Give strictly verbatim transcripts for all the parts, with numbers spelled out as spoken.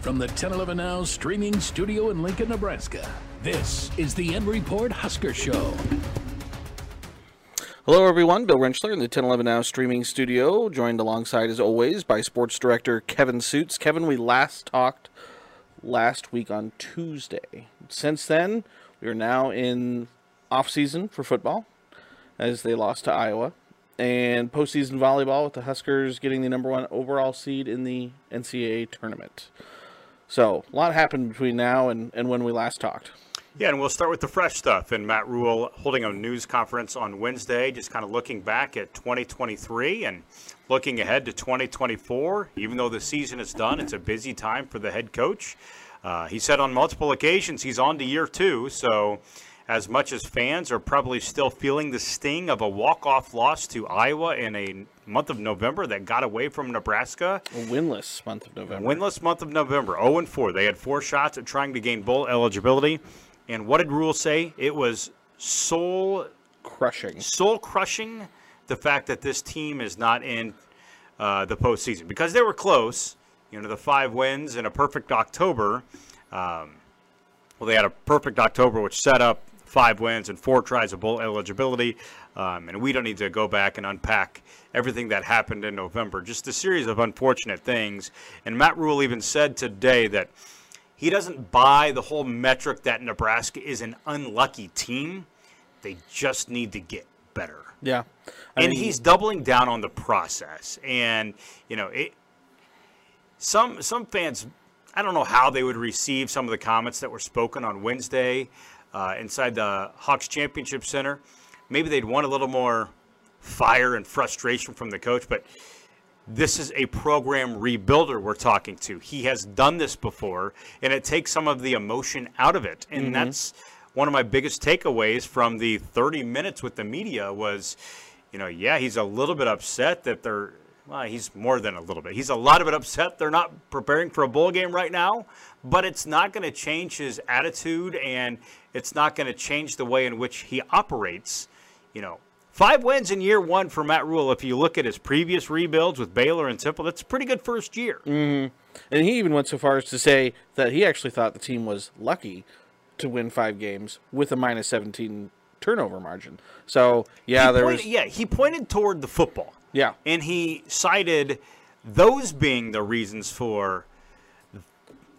From the ten eleven Now streaming studio in Lincoln, Nebraska, this is the End Report Husker Show. Hello, everyone. Bill Rentschler in the ten eleven Now streaming studio, joined alongside, as always, by sports director Kevin Suits. Kevin, we last talked last week on Tuesday. Since then, we are now in off-season for football, as they lost to Iowa, and postseason volleyball with the Huskers getting the number one overall seed in the N C double A tournament. So a lot happened between now and, and when we last talked. Yeah, and we'll start with the fresh stuff. And Matt Rhule holding a news conference on Wednesday, just kind of looking back at twenty twenty-three and looking ahead to twenty twenty-four. Even though the season is done, it's a busy time for the head coach. Uh, he said on multiple occasions he's on to year two, so as much as fans are probably still feeling the sting of a walk-off loss to Iowa in a month of November that got away from Nebraska. A winless month of November. A winless month of November, oh and four. They had four shots at trying to gain bowl eligibility. And what did Rhule say? It was soul-crushing. Soul-crushing, the fact that this team is not in uh, the postseason. Because they were close, you know, the five wins in a perfect October. Um, well, they had a perfect October, which set up five wins and four tries of bowl eligibility, um, and we don't need to go back and unpack everything that happened in November. Just a series of unfortunate things, and Matt Rhule even said today that he doesn't buy the whole metric that Nebraska is an unlucky team. They just need to get better. Yeah. I and mean, he's doubling down on the process, and, you know, it. some some fans, I don't know how they would receive some of the comments that were spoken on Wednesday, Uh, inside the Hawks Championship Center. Maybe they'd want a little more fire and frustration from the coach, but this is a program rebuilder we're talking to. He has done this before, and it takes some of the emotion out of it. And mm-hmm. that's one of my biggest takeaways from the thirty minutes with the media was, you know, yeah, he's a little bit upset that they're well, he's more than a little bit. He's a lot of it upset. They're not preparing for a bowl game right now, but it's not going to change his attitude, and it's not going to change the way in which he operates. You know, five wins in year one for Matt Rhule. If you look at his previous rebuilds with Baylor and Temple, that's a pretty good first year. Mm-hmm. And he even went so far as to say that he actually thought the team was lucky to win five games with a minus seventeen turnover margin. So, yeah, he there pointed, was... Yeah, he pointed toward the football. Yeah. And he cited those being the reasons for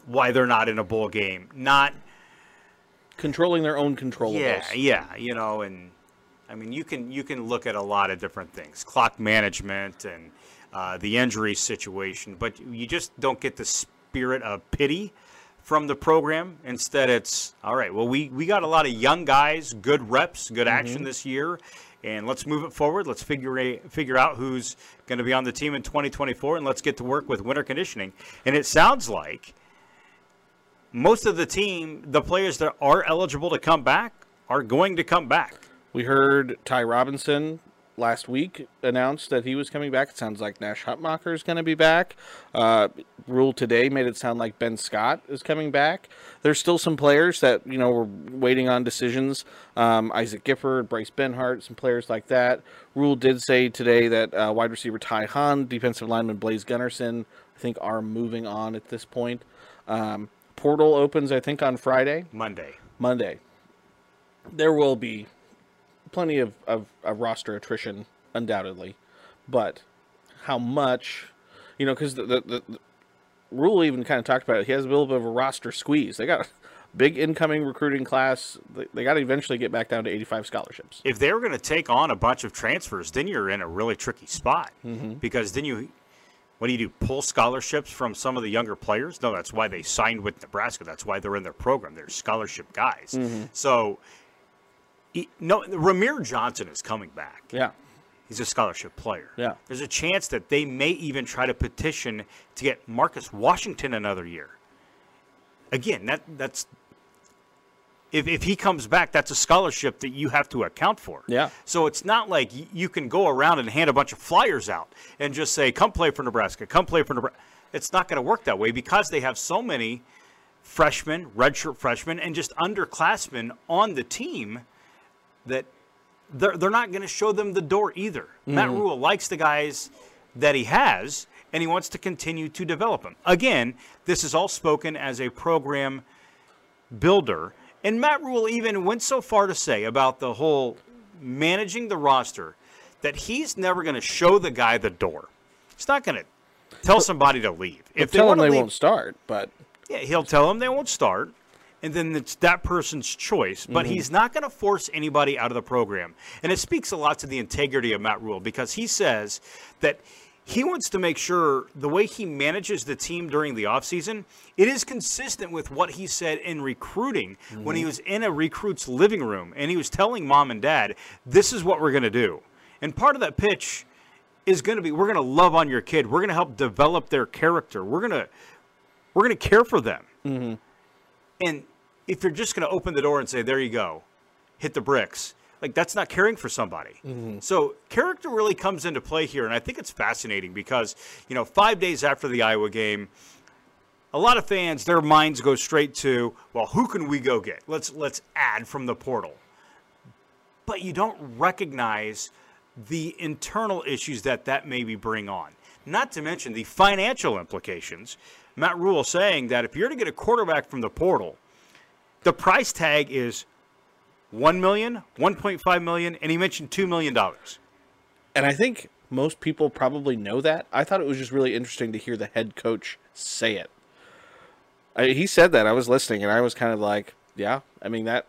why they're not in a bowl game, not controlling their own controllables. Yeah, yeah, you know, and I mean, you can you can look at a lot of different things, clock management and uh, the injury situation, but you just don't get the spirit of pity from the program. Instead, it's all right. Well, we we got a lot of young guys, good reps, good action mm-hmm. this year. And let's move it forward. Let's figure a, figure out who's going to be on the team in twenty twenty-four, and let's get to work with winter conditioning. And it sounds like most of the team, the players that are eligible to come back, are going to come back. We heard Ty Robinson last week announced that he was coming back. It sounds like Nash Hutmacher is going to be back. Uh, Rhule today made it sound like Ben Scott is coming back. There's still some players that, you know, we're waiting on decisions. Um, Isaac Gifford, Bryce Benhart, some players like that. Rhule did say today that uh, wide receiver Ty Hahn, defensive lineman Blaze Gunnarsson, I think are moving on at this point. Um, portal opens, I think, on Friday. Monday. Monday. There will be plenty of, of, of roster attrition, undoubtedly. But how much, you know, because the, the, the, the Rhule even kind of talked about it. He has a little bit of a roster squeeze. They got a big incoming recruiting class. They, they got to eventually get back down to eighty-five scholarships. If they were going to take on a bunch of transfers, then you're in a really tricky spot. Mm-hmm. Because then you, what do you do, pull scholarships from some of the younger players? No, that's why they signed with Nebraska. That's why they're in their program. They're scholarship guys. Mm-hmm. So He, no, Ramir Johnson is coming back. Yeah. He's a scholarship player. Yeah. There's a chance that they may even try to petition to get Marcus Washington another year. Again, that that's if, if he comes back, that's a scholarship that you have to account for. Yeah. So it's not like you can go around and hand a bunch of flyers out and just say, come play for Nebraska, come play for Nebraska. It's not going to work that way because they have so many freshmen, redshirt freshmen, and just underclassmen on the team that they're, they're not going to show them the door either. Mm-hmm. Matt Rhule likes the guys that he has, and he wants to continue to develop him. Again, this is all spoken as a program builder. And Matt Rhule even went so far to say about the whole managing the roster that he's never going to show the guy the door. He's not going to tell somebody to leave. If they tell them they won't start, but... Yeah, he'll tell them they won't start, and then it's that person's choice. But mm-hmm. he's not going to force anybody out of the program. And it speaks a lot to the integrity of Matt Rhule, because he says that he wants to make sure the way he manages the team during the offseason, it is consistent with what he said in recruiting mm-hmm. when he was in a recruit's living room and he was telling mom and dad, this is what we're going to do. And part of that pitch is going to be, we're going to love on your kid. We're going to help develop their character. We're going to we're going to care for them. Mm-hmm. And if you're just going to open the door and say, there you go, hit the bricks, like that's not caring for somebody. Mm-hmm. So character really comes into play here. And I think it's fascinating because, you know, five days after the Iowa game, a lot of fans, their minds go straight to, well, who can we go get? Let's, let's add from the portal. But you don't recognize the internal issues that that maybe bring on. Not to mention the financial implications. Matt Rhule saying that if you're to get a quarterback from the portal, the price tag is one million dollars, one point five million dollars, and he mentioned two million dollars. And I think most people probably know that. I thought it was just really interesting to hear the head coach say it. I, he said that. I was listening, and I was kind of like, yeah, I mean, that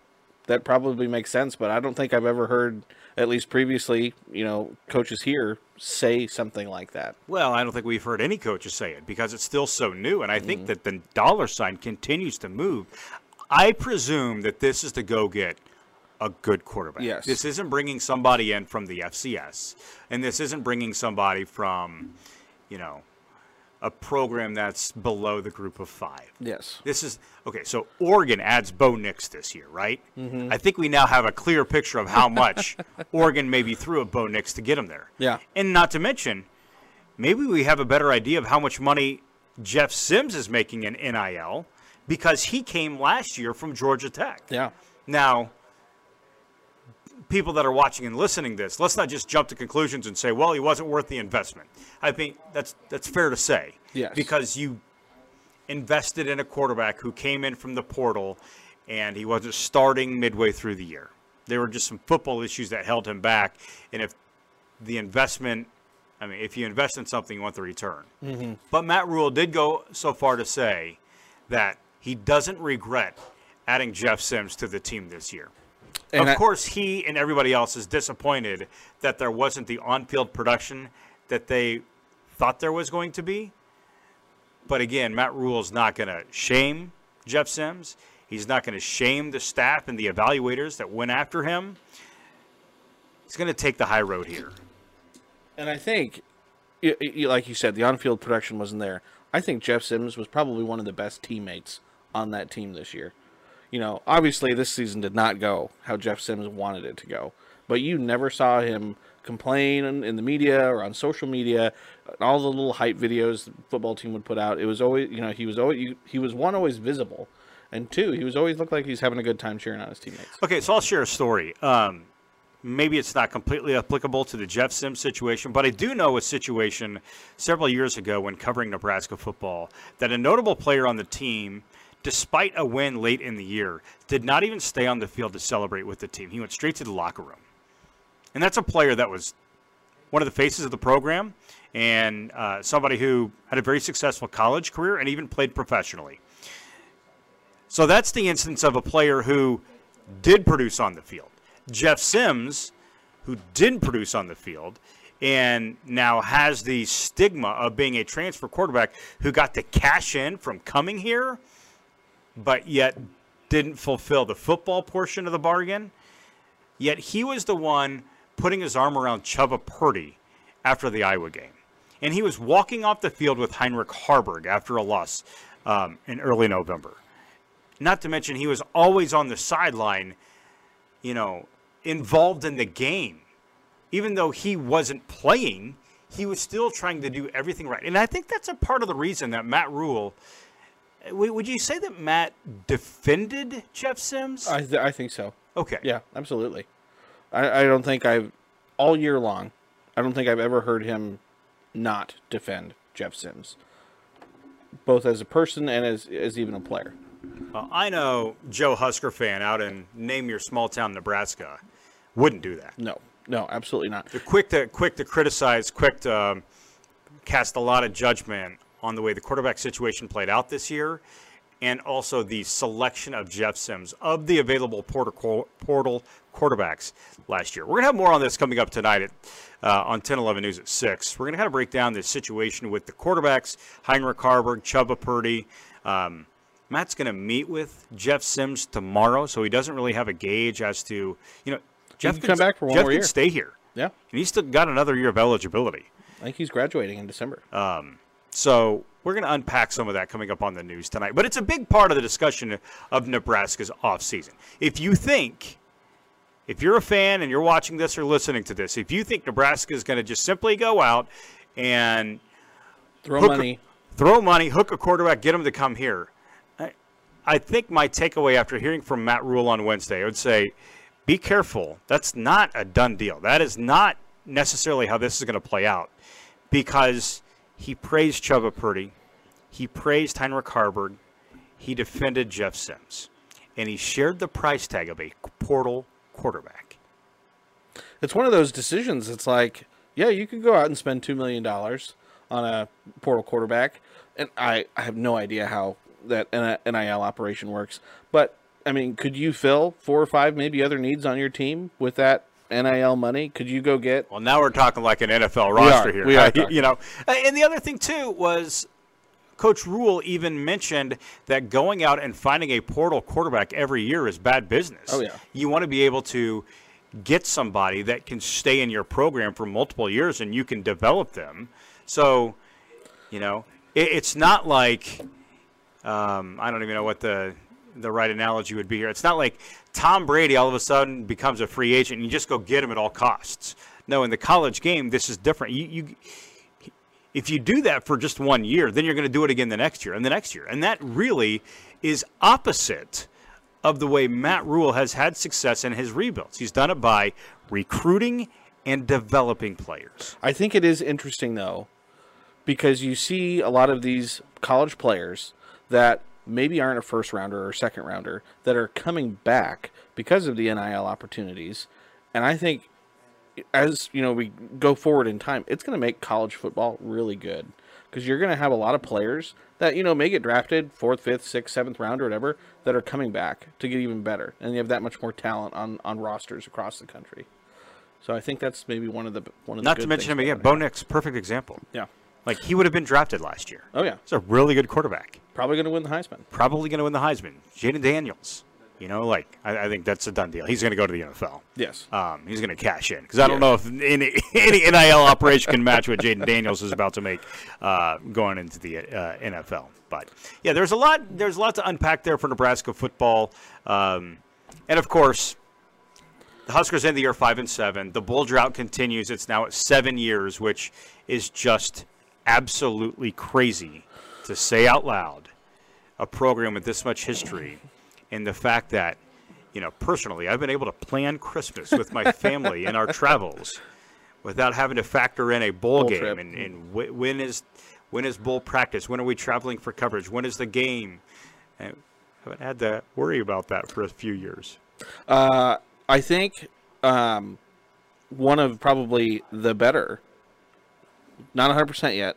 that probably makes sense, but I don't think I've ever heard, at least previously, you know, coaches here say something like that. Well, I don't think we've heard any coaches say it because it's still so new, and I think mm. that the dollar sign continues to move. I presume that this is to go get a good quarterback. Yes. This isn't bringing somebody in from the F C S, and this isn't bringing somebody from, you know, a program that's below the group of five. Yes. This is – okay, so Oregon adds Bo Nix this year, right? Mm-hmm. I think we now have a clear picture of how much Oregon maybe threw at Bo Nix to get him there. Yeah. And not to mention, maybe we have a better idea of how much money Jeff Sims is making in N I L because he came last year from Georgia Tech. Yeah. Now, people that are watching and listening to this, let's not just jump to conclusions and say, well, he wasn't worth the investment. I think that's that's fair to say. Yes. Because you invested in a quarterback who came in from the portal, and he wasn't starting midway through the year. There were just some football issues that held him back. And if the investment, I mean, if you invest in something, you want the return. Mm-hmm. But Matt Rhule did go so far to say that he doesn't regret adding Jeff Sims to the team this year. And of I, course, he and everybody else is disappointed that there wasn't the on-field production that they thought there was going to be. But again, Matt Rhule's not going to shame Jeff Sims. He's not going to shame the staff and the evaluators that went after him. He's going to take the high road here. And I think, like you said, the on-field production wasn't there. I think Jeff Sims was probably one of the best teammates on that team this year. You know, obviously this season did not go how Jeff Sims wanted it to go. But you never saw him complain in the media or on social media. All the little hype videos the football team would put out, it was always, you know, he was always, he was one, always visible. And two, he was always looked like he's having a good time cheering on his teammates. Okay, so I'll share a story. Um, maybe it's not completely applicable to the Jeff Sims situation, but I do know a situation several years ago when covering Nebraska football that a notable player on the team, despite a win late in the year, did not even stay on the field to celebrate with the team. He went straight to the locker room. And that's a player that was one of the faces of the program and uh, somebody who had a very successful college career and even played professionally. So that's the instance of a player who did produce on the field. Jeff Sims, who didn't produce on the field and now has the stigma of being a transfer quarterback who got to cash in from coming here, but yet didn't fulfill the football portion of the bargain. Yet he was the one putting his arm around Chuba Purdy after the Iowa game. And he was walking off the field with Heinrich Haarberg after a loss um, in early November. Not to mention he was always on the sideline, you know, involved in the game. Even though he wasn't playing, he was still trying to do everything right. And I think that's a part of the reason that Matt Rhule... Would you say that Matt defended Jeff Sims? I, th I think so. Okay. Yeah, absolutely. I, I don't think I've, all year long, I don't think I've ever heard him not defend Jeff Sims, both as a person and as, as even a player. Well, I know Joe Husker fan out in name your small town Nebraska wouldn't do that. No, no, absolutely not. They're quick to quick to criticize, quick to um, cast a lot of judgment on the way the quarterback situation played out this year, and also the selection of Jeff Sims of the available portal, portal quarterbacks last year. We're going to have more on this coming up tonight at, uh, on ten eleven News at six. We're going to kind of break down this situation with the quarterbacks, Heinrich Haarberg, Chuba Purdy. Um, Matt's going to meet with Jeff Sims tomorrow, so he doesn't really have a gauge as to, you know, Jeff can come back for one more year. Jeff can stay here. Yeah. And he's still got another year of eligibility. I think he's graduating in December. Um, so we're going to unpack some of that coming up on the news tonight. But it's a big part of the discussion of Nebraska's offseason. If you think, if you're a fan and you're watching this or listening to this, if you think Nebraska is going to just simply go out and throw money, a, throw money, hook a quarterback, get him to come here, I, I think my takeaway after hearing from Matt Rhule on Wednesday, I would say be careful. That's not a done deal. That is not necessarily how this is going to play out, because he praised Chuba Purdy, he praised Heinrich Haarberg, he defended Jeff Sims, and he shared the price tag of a portal quarterback. It's one of those decisions. It's like, yeah, you could go out and spend two million dollars on a portal quarterback, and I, I have no idea how that N I L operation works. But, I mean, could you fill four or five maybe other needs on your team with that N I L money? Could you go get? Well, now we're talking like an N F L roster here. We are talking. You know, and the other thing too was Coach Rhule even mentioned that going out and finding a portal quarterback every year is bad business. Oh yeah, you want to be able to get somebody that can stay in your program for multiple years and you can develop them. So, you know, it, it's not like um, I don't even know what the. the right analogy would be here. It's not like Tom Brady all of a sudden becomes a free agent and you just go get him at all costs. No, in the college game, this is different. You, you if you do that for just one year, then you're going to do it again the next year and the next year. And that really is opposite of the way Matt Rhule has had success in his rebuilds. He's done it by recruiting and developing players. I think it is interesting, though, because you see a lot of these college players that maybe aren't a first-rounder or second-rounder that are coming back because of the N I L opportunities. And I think as, you know, we go forward in time, it's going to make college football really good, because you're going to have a lot of players that, you know, may get drafted fourth, fifth, sixth, seventh round or whatever that are coming back to get even better. And you have that much more talent on, on rosters across the country. So I think that's maybe one of the one of the Not to mention him again, Bo Nix, perfect example. Yeah. Like, he would have been drafted last year. Oh, yeah. He's a really good quarterback. Probably going to win the Heisman. Probably going to win the Heisman. Jaden Daniels. You know, like, I, I think that's a done deal. He's going to go to the N F L. Yes. Um, he's going to cash in. Because I yeah. don't know if any, any N I L operation can match what Jaden Daniels is about to make uh, going into the uh, N F L. But, yeah, there's a lot There's a lot to unpack there for Nebraska football. Um, and, of course, the Huskers end the year five and seven. The bull drought continues. It's now at seven years, which is just absolutely crazy to say out loud, a program with this much history, and the fact that, you know, personally, I've been able to plan Christmas with my family and our travels without having to factor in a bowl, bowl game trip. and, and w when is when is bowl practice? When are we traveling for coverage? When is the game? I haven't had to worry about that for a few years. Uh, I think um, one of probably the better, not one hundred percent yet,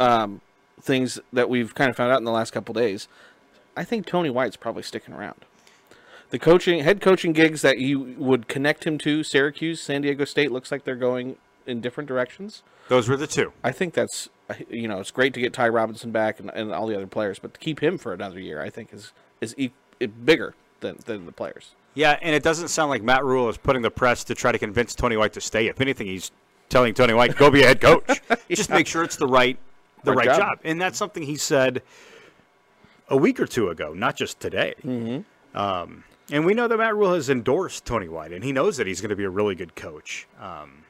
um, things that we've kind of found out in the last couple of days, I think Tony White's probably sticking around. The coaching, head coaching gigs that you would connect him to, Syracuse, San Diego State, looks like they're going in different directions. Those were the two. I think that's, you know, it's great to get Ty Robinson back and, and all the other players, but to keep him for another year, I think is, is e bigger than, than the players. Yeah, and it doesn't sound like Matt Rhule is putting the press to try to convince Tony White to stay. If anything, he's telling Tony White, go be a head coach. yeah. Just make sure it's the right the right, right job. job. And that's something he said a week or two ago, not just today. Mm-hmm. um, and we know that Matt Rhule has endorsed Tony White, and he knows that he's going to be a really good coach. Um,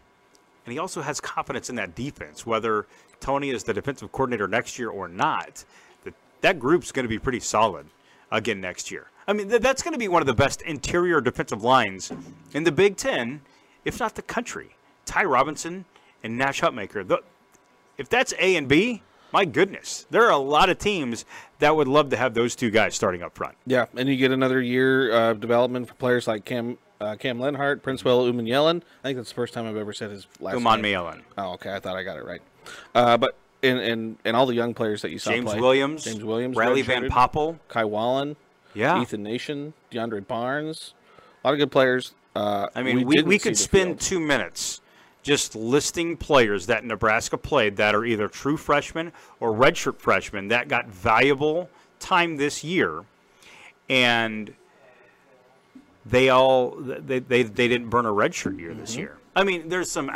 and he also has confidence in that defense, whether Tony is the defensive coordinator next year or not. That, that group's going to be pretty solid again next year. I mean, th that's going to be one of the best interior defensive lines in the Big Ten, if not the country. Ty Robinson and Nash Hutmacher, the, if that's A and B, my goodness, there are a lot of teams that would love to have those two guys starting up front. Yeah, and you get another year of development for players like Cam uh, Cam Lenhart, Prince Will Umanyelen. I think that's the first time I've ever said his last name. Umanyelen. Oh, okay, I thought I got it right. Uh, but and and and all the young players that you saw James play. Williams, James Williams, Riley Van Poppel, Kai Wallen, yeah, Ethan Nation, DeAndre Barnes, a lot of good players. Uh, I mean, we we, we could spend two minutes just listing players that Nebraska played that are either true freshmen or redshirt freshmen that got valuable time this year, and they all they they, they didn't burn a redshirt year this mm-hmm. year. I mean, there's some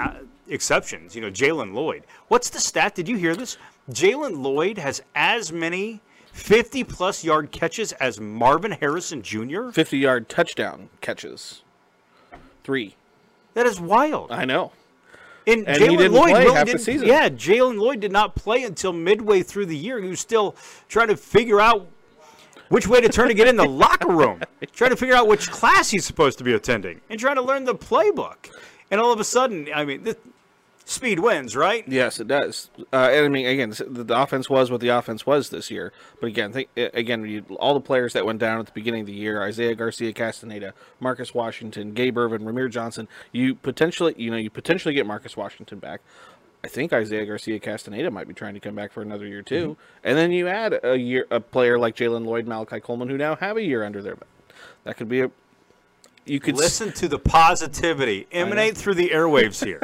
exceptions. You know, Jalen Lloyd. What's the stat? Did you hear this? Jalen Lloyd has as many fifty-plus yard catches as Marvin Harrison Junior fifty-yard touchdown catches. Three. That is wild. I know. And, and Jalen Lloyd play really half didn't, the season. Yeah, Jalen Lloyd did not play until midway through the year. He was still trying to figure out which way to turn to get in the locker room, trying to figure out which class he's supposed to be attending, and trying to learn the playbook. And all of a sudden, I mean, the speed wins, right? Yes, it does. Uh, and I mean, again, the offense was what the offense was this year. But again, think, again, you, all the players that went down at the beginning of the year: Isaiah Garcia Castaneda, Marcus Washington, Gabe Irvin, Ramir Johnson. You potentially, you know, you potentially get Marcus Washington back. I think Isaiah Garcia Castaneda might be trying to come back for another year too. Mm-hmm. And then you add a year a player like Jalen Lloyd, Malachi Coleman, who now have a year under their belt. That could be a. You could listen to the positivity emanate through the airwaves here.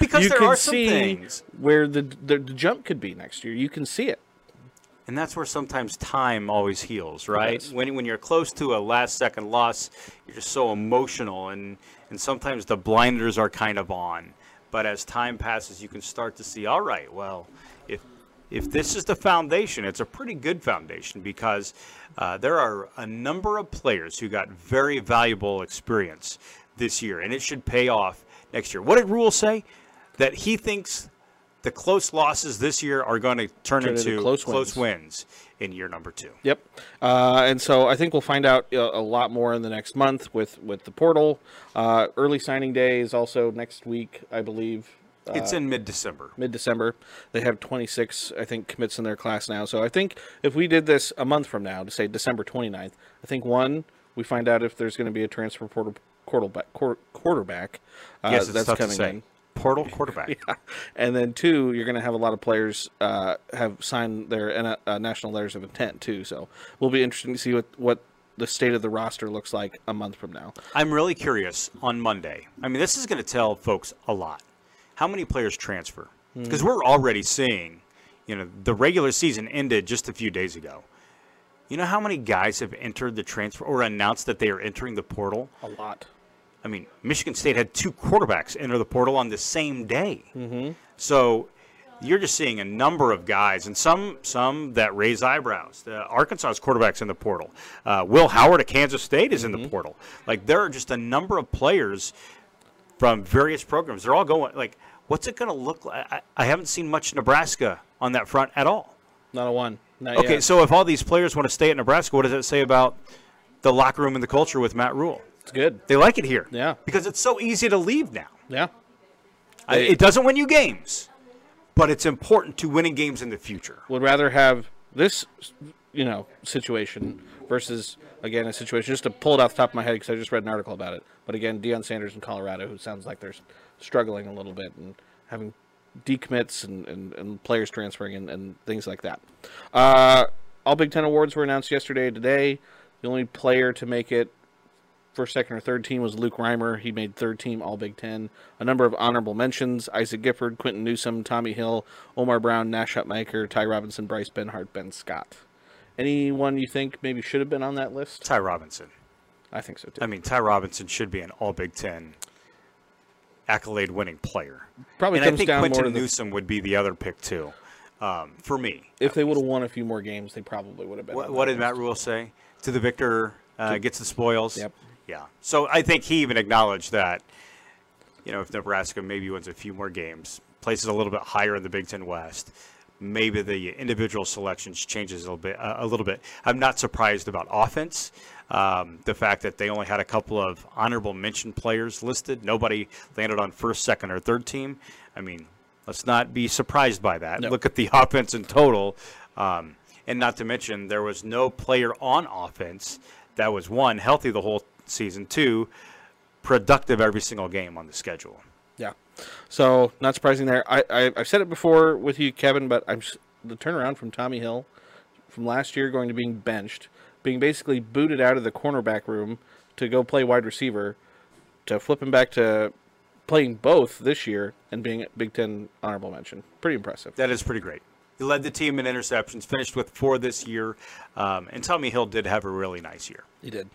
Because you there are some see things where the, the the jump could be next year. You can see it, and that's where sometimes time always heals, right? Yes. When when you're close to a last second loss, you're just so emotional, and and sometimes the blinders are kind of on. But as time passes, you can start to see, all right, well, if if this is the foundation, it's a pretty good foundation because uh, there are a number of players who got very valuable experience this year, and it should pay off next year. What did Rhule say? That he thinks the close losses this year are going to turn, turn into, into close, close wins. wins in year number two. Yep. Uh, and so I think we'll find out a, a lot more in the next month with, with the portal. Uh, early signing day is also next week, I believe. Uh, it's in mid-December. Mid-December. They have twenty-six, I think, commits in their class now. So I think if we did this a month from now, to say December twenty-ninth, I think, one, we find out if there's going to be a transfer portal quarterback. quarterback uh, yes, it's that's tough coming to say. in. Portal quarterback. Yeah. And then two, you're going to have a lot of players uh, have signed their uh, national letters of intent too. So we'll be interesting to see what, what the state of the roster looks like a month from now. I'm really curious on Monday. I mean, this is going to tell folks a lot. How many players transfer? Because mm-hmm. we're already seeing, you know, the regular season ended just a few days ago. You know how many guys have entered the transfer or announced that they are entering the portal? A lot. I mean, Michigan State had two quarterbacks enter the portal on the same day. Mm-hmm. So you're just seeing a number of guys, and some some that raise eyebrows. The Arkansas's quarterback's in the portal. Uh, Will Howard of Kansas State is mm-hmm. in the portal. Like, there are just a number of players from various programs. They're all going, like, what's it going to look like? I, I haven't seen much Nebraska on that front at all. Not a one. Not okay, yet. So if all these players want to stay at Nebraska, what does it say about the locker room and the culture with Matt Rhule? It's good. They like it here. Yeah. Because it's so easy to leave now. Yeah. I, it doesn't win you games, but it's important to winning games in the future. Would rather have this, you know, situation versus, again, a situation, just to pull it off the top of my head because I just read an article about it. But, again, Deion Sanders in Colorado, who sounds like they're struggling a little bit and having decommits and, and, and players transferring and, and things like that. Uh, all Big Ten awards were announced yesterday and today. The only player to make it first, second, or third team was Luke Reimer. He made third team all Big Ten. A number of honorable mentions: Isaac Gifford, Quentin Newsom, Tommy Hill, Omar Brown, Nash Hutmacher, Ty Robinson, Bryce Benhart, Ben Scott. Anyone you think maybe should have been on that list? Ty Robinson. I think so, too. I mean, Ty Robinson should be an all Big Ten accolade-winning player. Probably and comes I think down Quentin more to Newsom the... would be the other pick, too, um, for me. If they would have won a few more games, they probably would have been. What, what did Matt Rhule say? To the victor uh, to... gets the spoils. Yep. Yeah, so I think he even acknowledged that, you know, if Nebraska maybe wins a few more games, places a little bit higher in the Big Ten West, maybe the individual selections changes a little bit. Uh, a little bit. I'm not surprised about offense. Um, the fact that they only had a couple of honorable mention players listed, nobody landed on first, second, or third team. I mean, Let's not be surprised by that. No. Look at the offense in total. Um, and not to mention, there was no player on offense that was, one, healthy the whole season, two, productive every single game on the schedule. Yeah. So, not surprising there. I, I, I've said it before with you, Kevin, but I'm the turnaround from Tommy Hill from last year going to being benched, being basically booted out of the cornerback room to go play wide receiver, to flipping back to playing both this year and being a Big Ten honorable mention. Pretty impressive. That is pretty great. He led the team in interceptions, finished with four this year, um, and Tommy Hill did have a really nice year. He did.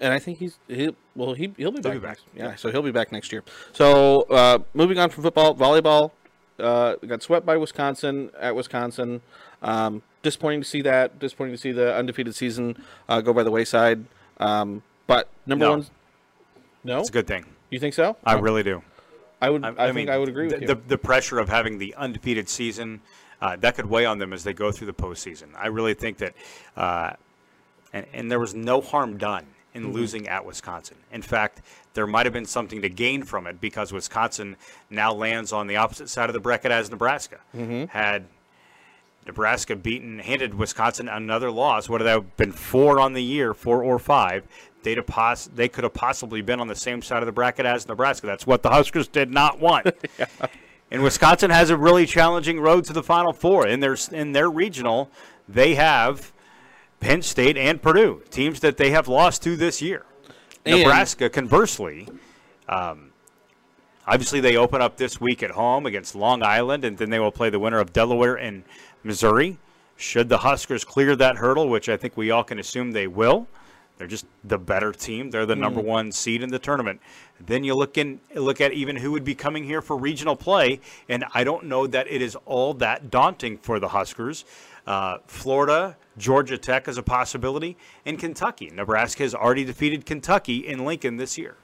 And I think he's he well he he'll be he'll back. Be back. Yeah, yeah, so he'll be back next year. So uh, moving on from football, volleyball uh, got swept by Wisconsin at Wisconsin. Um, disappointing to see that. Disappointing to see the undefeated season uh, go by the wayside. Um, but number no. one, no, it's a good thing. You think so? I really do. I would. I, I, I mean, think I would agree with the, you. The, the pressure of having the undefeated season uh, that could weigh on them as they go through the postseason. I really think that, uh, and and there was no harm done in mm-hmm. losing at Wisconsin. In fact, there might have been something to gain from it because Wisconsin now lands on the opposite side of the bracket as Nebraska. Mm-hmm. Had Nebraska beaten, handed Wisconsin another loss, would that have been four on the year, four or five? They'd have poss- they could have possibly been on the same side of the bracket as Nebraska. That's what the Huskers did not want. Yeah. And Wisconsin has a really challenging road to the Final Four. In their, in their regional, they have Penn State and Purdue, teams that they have lost to this year. And Nebraska, conversely, um, obviously they open up this week at home against Long Island, and then they will play the winner of Delaware and Missouri. Should the Huskers clear that hurdle, which I think we all can assume they will, they're just the better team. They're the mm. number one seed in the tournament. Then you look in, look at even who would be coming here for regional play, and I don't know that it is all that daunting for the Huskers. Uh, Florida, Georgia Tech is a possibility, and Kentucky. Nebraska has already defeated Kentucky in Lincoln this year.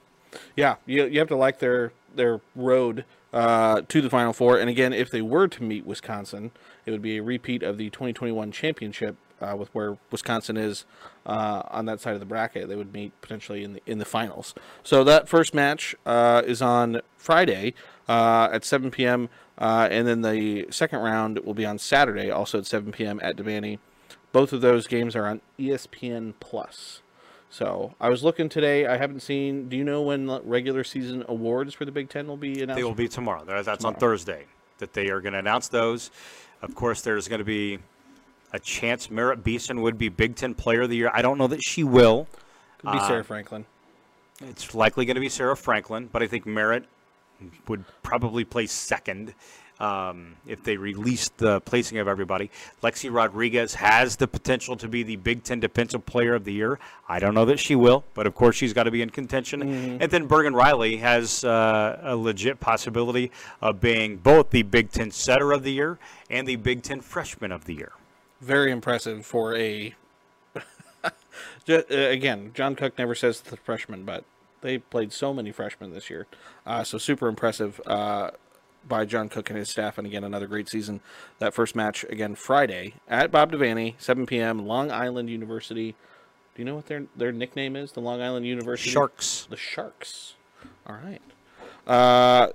Yeah, you, you have to like their their road uh, to the Final Four. And again, if they were to meet Wisconsin, it would be a repeat of the twenty twenty-one championship. Uh, with where Wisconsin is uh, on that side of the bracket, they would meet potentially in the in the finals. So that first match uh, is on Friday uh, at seven p.m. Uh, and then the second round will be on Saturday, also at seven p.m. at Devaney. Both of those games are on E S P N plus. So I was looking today. I haven't seen. Do you know when regular season awards for the Big Ten will be announced? They will be tomorrow. That's tomorrow. On Thursday that they are going to announce those. Of course, there's going to be a chance Merritt Beeson would be Big Ten Player of the Year. I don't know that she will. It could be uh, Sarah Franklin. It's likely going to be Sarah Franklin, but I think Merritt would probably place second um, if they released the placing of everybody. Lexi Rodriguez has the potential to be the Big Ten Defensive Player of the Year. I don't know that she will, but of course she's got to be in contention. Mm-hmm. And then Bergen Riley has uh, a legit possibility of being both the Big Ten Setter of the Year and the Big Ten Freshman of the Year. Very impressive for a – again, John Cook never says the freshman, but they played so many freshmen this year. Uh, so super impressive uh, by John Cook and his staff. And, again, another great season. That first match, again, Friday at Bob Devaney, seven p.m., Long Island University. Do you know what their, their nickname is, the Long Island University? Sharks. The Sharks. All right. Uh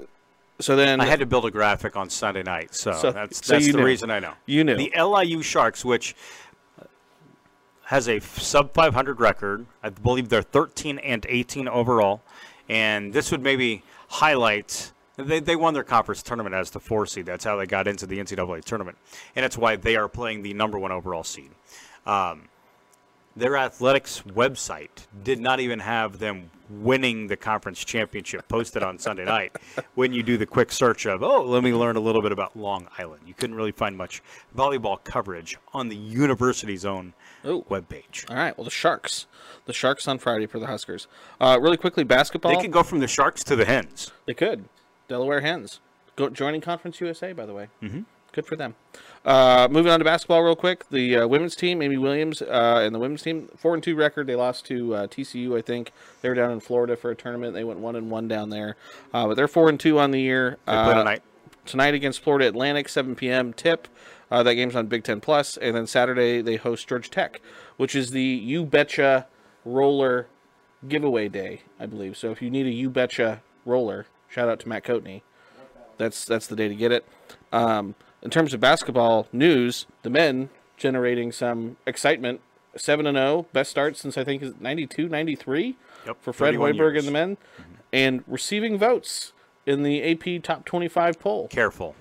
So then I had to build a graphic on Sunday night, so, so that's so that's the knew. reason I know. You knew the L I U Sharks, which has a sub five hundred record. I believe they're thirteen and eighteen overall, and this would maybe highlight they they won their conference tournament as the four seed. That's how they got into the N C double A tournament, and that's why they are playing the number one overall seed. Um, Their athletics website did not even have them winning the conference championship posted on Sunday night. When you do the quick search of, oh, let me learn a little bit about Long Island, you couldn't really find much volleyball coverage on the university's own Ooh. webpage. All right. Well, the Sharks. The Sharks on Friday for the Huskers. Uh, really quickly, basketball. They could go from the Sharks to the Hens. They could. Delaware Hens. Go, joining Conference U S A, by the way. Mm-hmm. Good for them. Uh, moving on to basketball real quick. The uh, women's team, Amy Williams uh, and the women's team, four and two record. They lost to uh, T C U, I think. They were down in Florida for a tournament. They went one and one down there. Uh, but they're four and two on the year. They play tonight. Uh, tonight against Florida Atlantic, seven p.m. tip. Uh, that game's on Big Ten Plus. And then Saturday they host Georgia Tech, which is the You Betcha Roller giveaway day, I believe. So if you need a You Betcha Roller, shout out to Matt Coatney. that's that's the day to get it. Um, in terms of basketball news, the men generating some excitement. seven and oh, best start since I think is ninety-two ninety-three yep, for Fred Hoiberg and the men. Mm-hmm. And receiving votes in the A P Top twenty-five poll. Careful.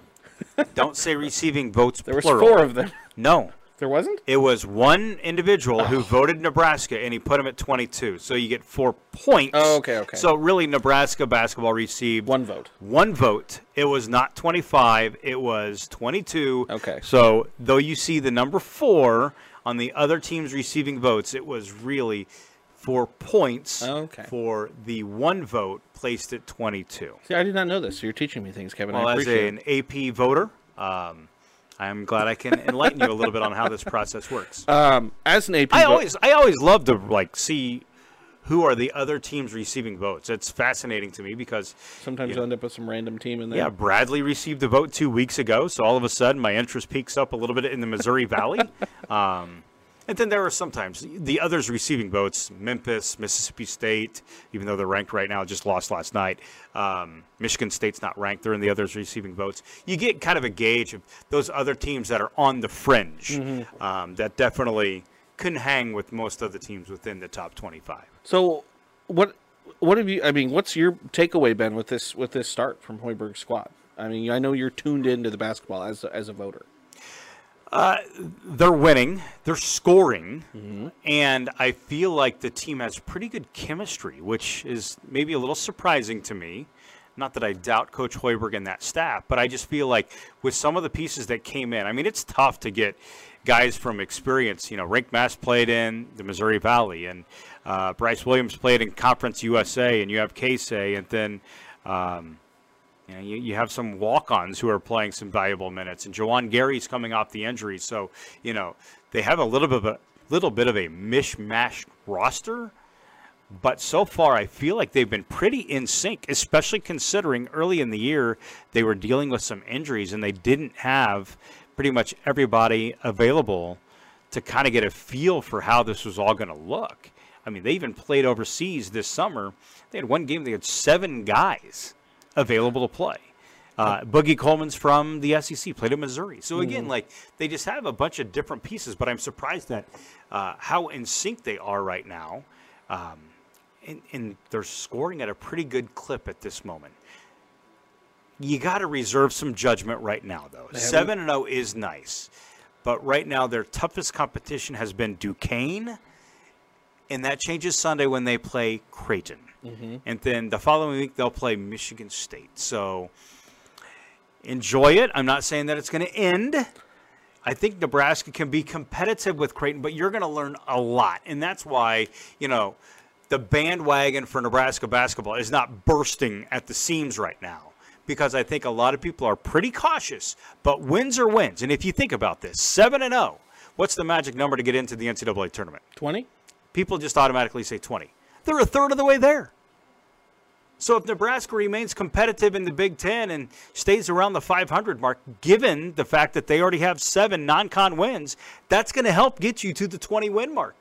Don't say receiving votes There plural. was four of them. No. There wasn't? It was one individual oh. who voted Nebraska, and he put him at twenty-two. So you get four points. Oh, okay, okay. So really, Nebraska basketball received one vote. One vote. It was not twenty-five. It was twenty-two. Okay. So though you see the number four on the other team's receiving votes, it was really four points okay. for the one vote placed at twenty-two. See, I did not know this. So you're teaching me things, Kevin. Well, I as a, an A P voter, um, I'm glad I can enlighten you a little bit on how this process works. Um, as an A P, I always I always love to like see who are the other teams receiving votes. It's fascinating to me because sometimes you know, end up with some random team in there. Yeah, Bradley received a vote two weeks ago, so all of a sudden my interest peaks up a little bit in the Missouri Valley. Um, and then there are sometimes the others receiving votes: Memphis, Mississippi State, even though they're ranked right now, just lost last night. Um, Michigan State's not ranked; they're in the others receiving votes. You get kind of a gauge of those other teams that are on the fringe mm-hmm. um, that definitely couldn't hang with most other teams within the top twenty-five. So, what what have you? I mean, what's your takeaway, Ben, with this with this start from Hoiberg's squad? I mean, I know you're tuned into the basketball as a, as a voter. Uh, they're winning, they're scoring, mm-hmm. and I feel like the team has pretty good chemistry, which is maybe a little surprising to me. Not that I doubt Coach Hoiberg and that staff, but I just feel like with some of the pieces that came in, I mean, it's tough to get guys from experience. You know, Rick Mass played in the Missouri Valley, and uh, Bryce Williams played in Conference U S A, and you have Casey, and then um, you know, you, you have some walk-ons who are playing some valuable minutes, and Jawan Gary's coming off the injury, so you know they have a little bit of a little bit of a mishmash roster. But so far, I feel like they've been pretty in sync, especially considering early in the year they were dealing with some injuries and they didn't have pretty much everybody available to kind of get a feel for how this was all going to look. I mean, they even played overseas this summer. They had one game they had seven guys available to play. Uh, Boogie Coleman's from the S E C, played at Missouri. So, again, mm. like they just have a bunch of different pieces, but I'm surprised that uh, how in sync they are right now. Um, And, and they're scoring at a pretty good clip at this moment. You got to reserve some judgment right now, though. seven and oh is nice. But right now, their toughest competition has been Duquesne. And that changes Sunday when they play Creighton. Mm-hmm. And then the following week, they'll play Michigan State. So enjoy it. I'm not saying that it's going to end. I think Nebraska can be competitive with Creighton, but you're going to learn a lot. And that's why, you know, the bandwagon for Nebraska basketball is not bursting at the seams right now because I think a lot of people are pretty cautious, but wins are wins. And if you think about this, seven and oh, what's the magic number to get into the N C double A tournament? twenty? People just automatically say twenty. They're a third of the way there. So if Nebraska remains competitive in the Big Ten and stays around the five hundred mark, given the fact that they already have seven non-con wins, that's going to help get you to the twenty-win mark.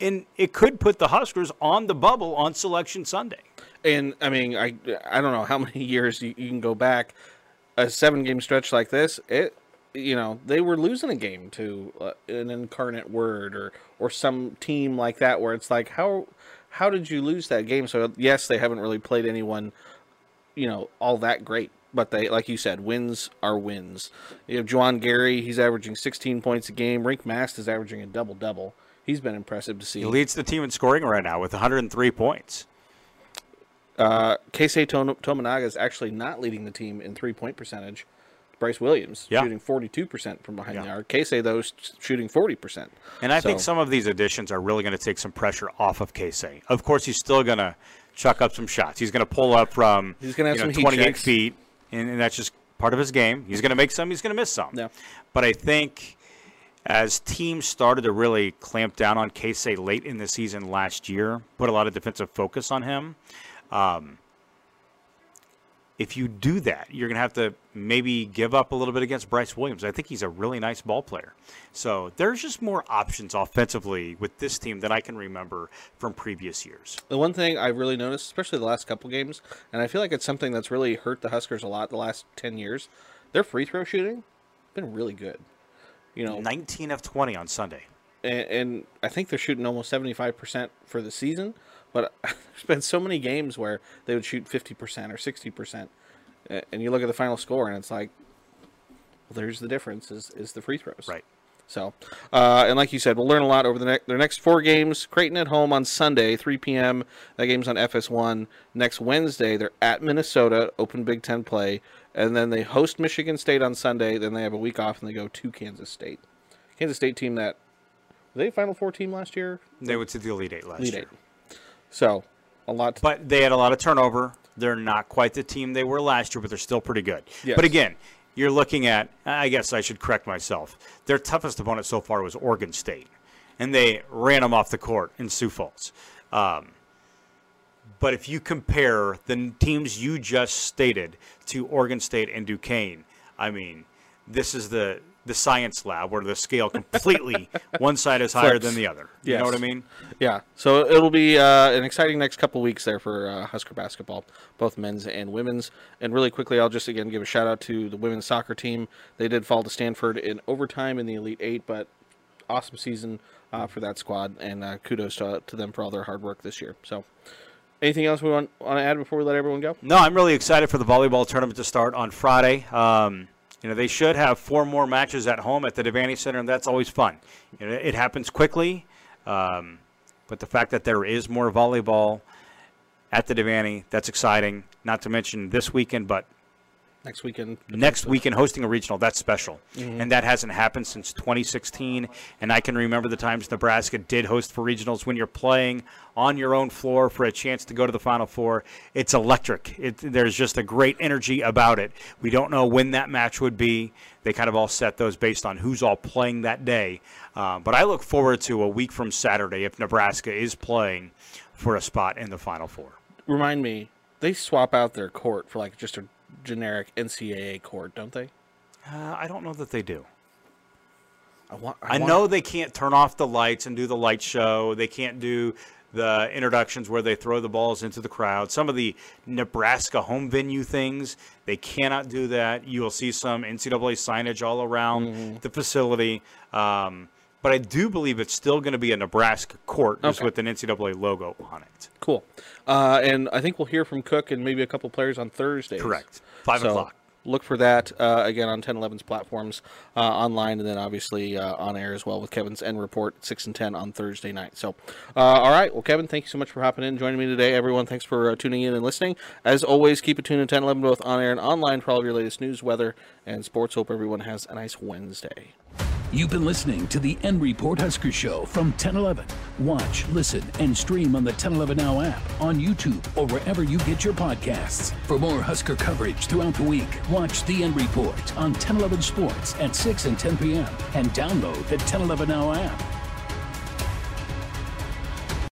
And it could put the Huskers on the bubble on Selection Sunday. And, I mean, I, I don't know how many years you, you can go back. A seven-game stretch like this, it you know, they were losing a game to uh, an Incarnate Word or, or some team like that where it's like, how how did you lose that game? So, yes, they haven't really played anyone, you know, all that great. But they, like you said, wins are wins. You have Jawan Gary. He's averaging sixteen points a game. Rink Mast is averaging a double-double. He's been impressive to see. He leads the team in scoring right now with one hundred three points. Uh, Keisei Tominaga is actually not leading the team in three-point percentage. Bryce Williams yeah. shooting forty-two percent from behind yeah. the arc. Keisei, though, shooting forty percent. And I so. think some of these additions are really going to take some pressure off of Keisei. Of course, he's still going to chuck up some shots. He's going to pull up from he's gonna have you know, some twenty-eight feet, and, and that's just part of his game. He's going to make some. He's going to miss some. Yeah. But I think as teams started to really clamp down on Casey late in the season last year, put a lot of defensive focus on him, um, if you do that, you're going to have to maybe give up a little bit against Bryce Williams. I think he's a really nice ball player. So there's just more options offensively with this team that I can remember from previous years. The one thing I really noticed, especially the last couple games, and I feel like it's something that's really hurt the Huskers a lot the last ten years, their free throw shooting has been really good. You know, nineteen of twenty on Sunday. And, and I think they're shooting almost seventy-five percent for the season. But there's been so many games where they would shoot fifty percent or sixty percent. And you look at the final score, and it's like, well, there's the difference is, is the free throws. Right. So, uh, and like you said, we'll learn a lot over the ne- their next four games. Creighton at home on Sunday, three p m That game's on F S one. Next Wednesday, they're at Minnesota, open Big Ten play. And then they host Michigan State on Sunday. Then they have a week off, and they go to Kansas State. Kansas State team that, were they a Final Four team last year? They went to the Elite Eight last Elite year. Eight. So, a lot. To but they had a lot of turnover. They're not quite the team they were last year, but they're still pretty good. Yes. But again, you're looking at, I guess I should correct myself, their toughest opponent so far was Oregon State, and they ran them off the court in Sioux Falls. Um, but if you compare the teams you just stated to Oregon State and Duquesne, I mean, this is the – the science lab where the scale completely one side is higher Flips. than the other. You yes. know what I mean? Yeah. So it'll be uh, an exciting next couple weeks there for uh, Husker basketball, both men's and women's. And really quickly, I'll just again give a shout out to the women's soccer team. They did fall to Stanford in overtime in the Elite Eight, but awesome season uh, for that squad. And uh, kudos to, to them for all their hard work this year. So anything else we want, want to add before we let everyone go? No, I'm really excited for the volleyball tournament to start on Friday. Um, You know, they should have four more matches at home at the Devaney Center, and that's always fun. You know, it happens quickly, um, but the fact that there is more volleyball at the Devaney, that's exciting. Not to mention this weekend, but next weekend. Next weekend, hosting a regional, that's special. Mm-hmm. And that hasn't happened since twenty sixteen, and I can remember the times Nebraska did host for regionals. When you're playing on your own floor for a chance to go to the Final Four, it's electric. It, there's just a great energy about it. We don't know when that match would be. They kind of all set those based on who's all playing that day. Uh, but I look forward to a week from Saturday if Nebraska is playing for a spot in the Final Four. Remind me, they swap out their court for like just a generic N C double A court, don't they? Uh, I don't know that they do. I, want, I, I want... know they can't turn off the lights and do the light show. They can't do the introductions where they throw the balls into the crowd. Some of the Nebraska home venue things, they cannot do that. You will see some N C double A signage all around mm-hmm. the facility. Um, but I do believe it's still going to be a Nebraska court just okay. with an N C double A logo on it. Cool. Uh, and I think we'll hear from Cook and maybe a couple players on Thursdays. Correct. Five so o'clock. Look for that, uh, again, on ten eleven's platforms uh, online, and then obviously uh, on air as well with Kevin's End Report, six and ten on Thursday night. So, uh, all right. Well, Kevin, thank you so much for hopping in and joining me today. Everyone, thanks for uh, tuning in and listening. As always, keep it tuned to ten eleven, both on air and online, for all of your latest news, weather, and sports. Hope everyone has a nice Wednesday. You've been listening to the End Report Husker Show from ten eleven. Watch, listen, and stream on the ten eleven Now app, on YouTube, or wherever you get your podcasts. For more Husker coverage throughout the week, watch the End Report on ten eleven Sports at six and ten p m and download the ten eleven Now app.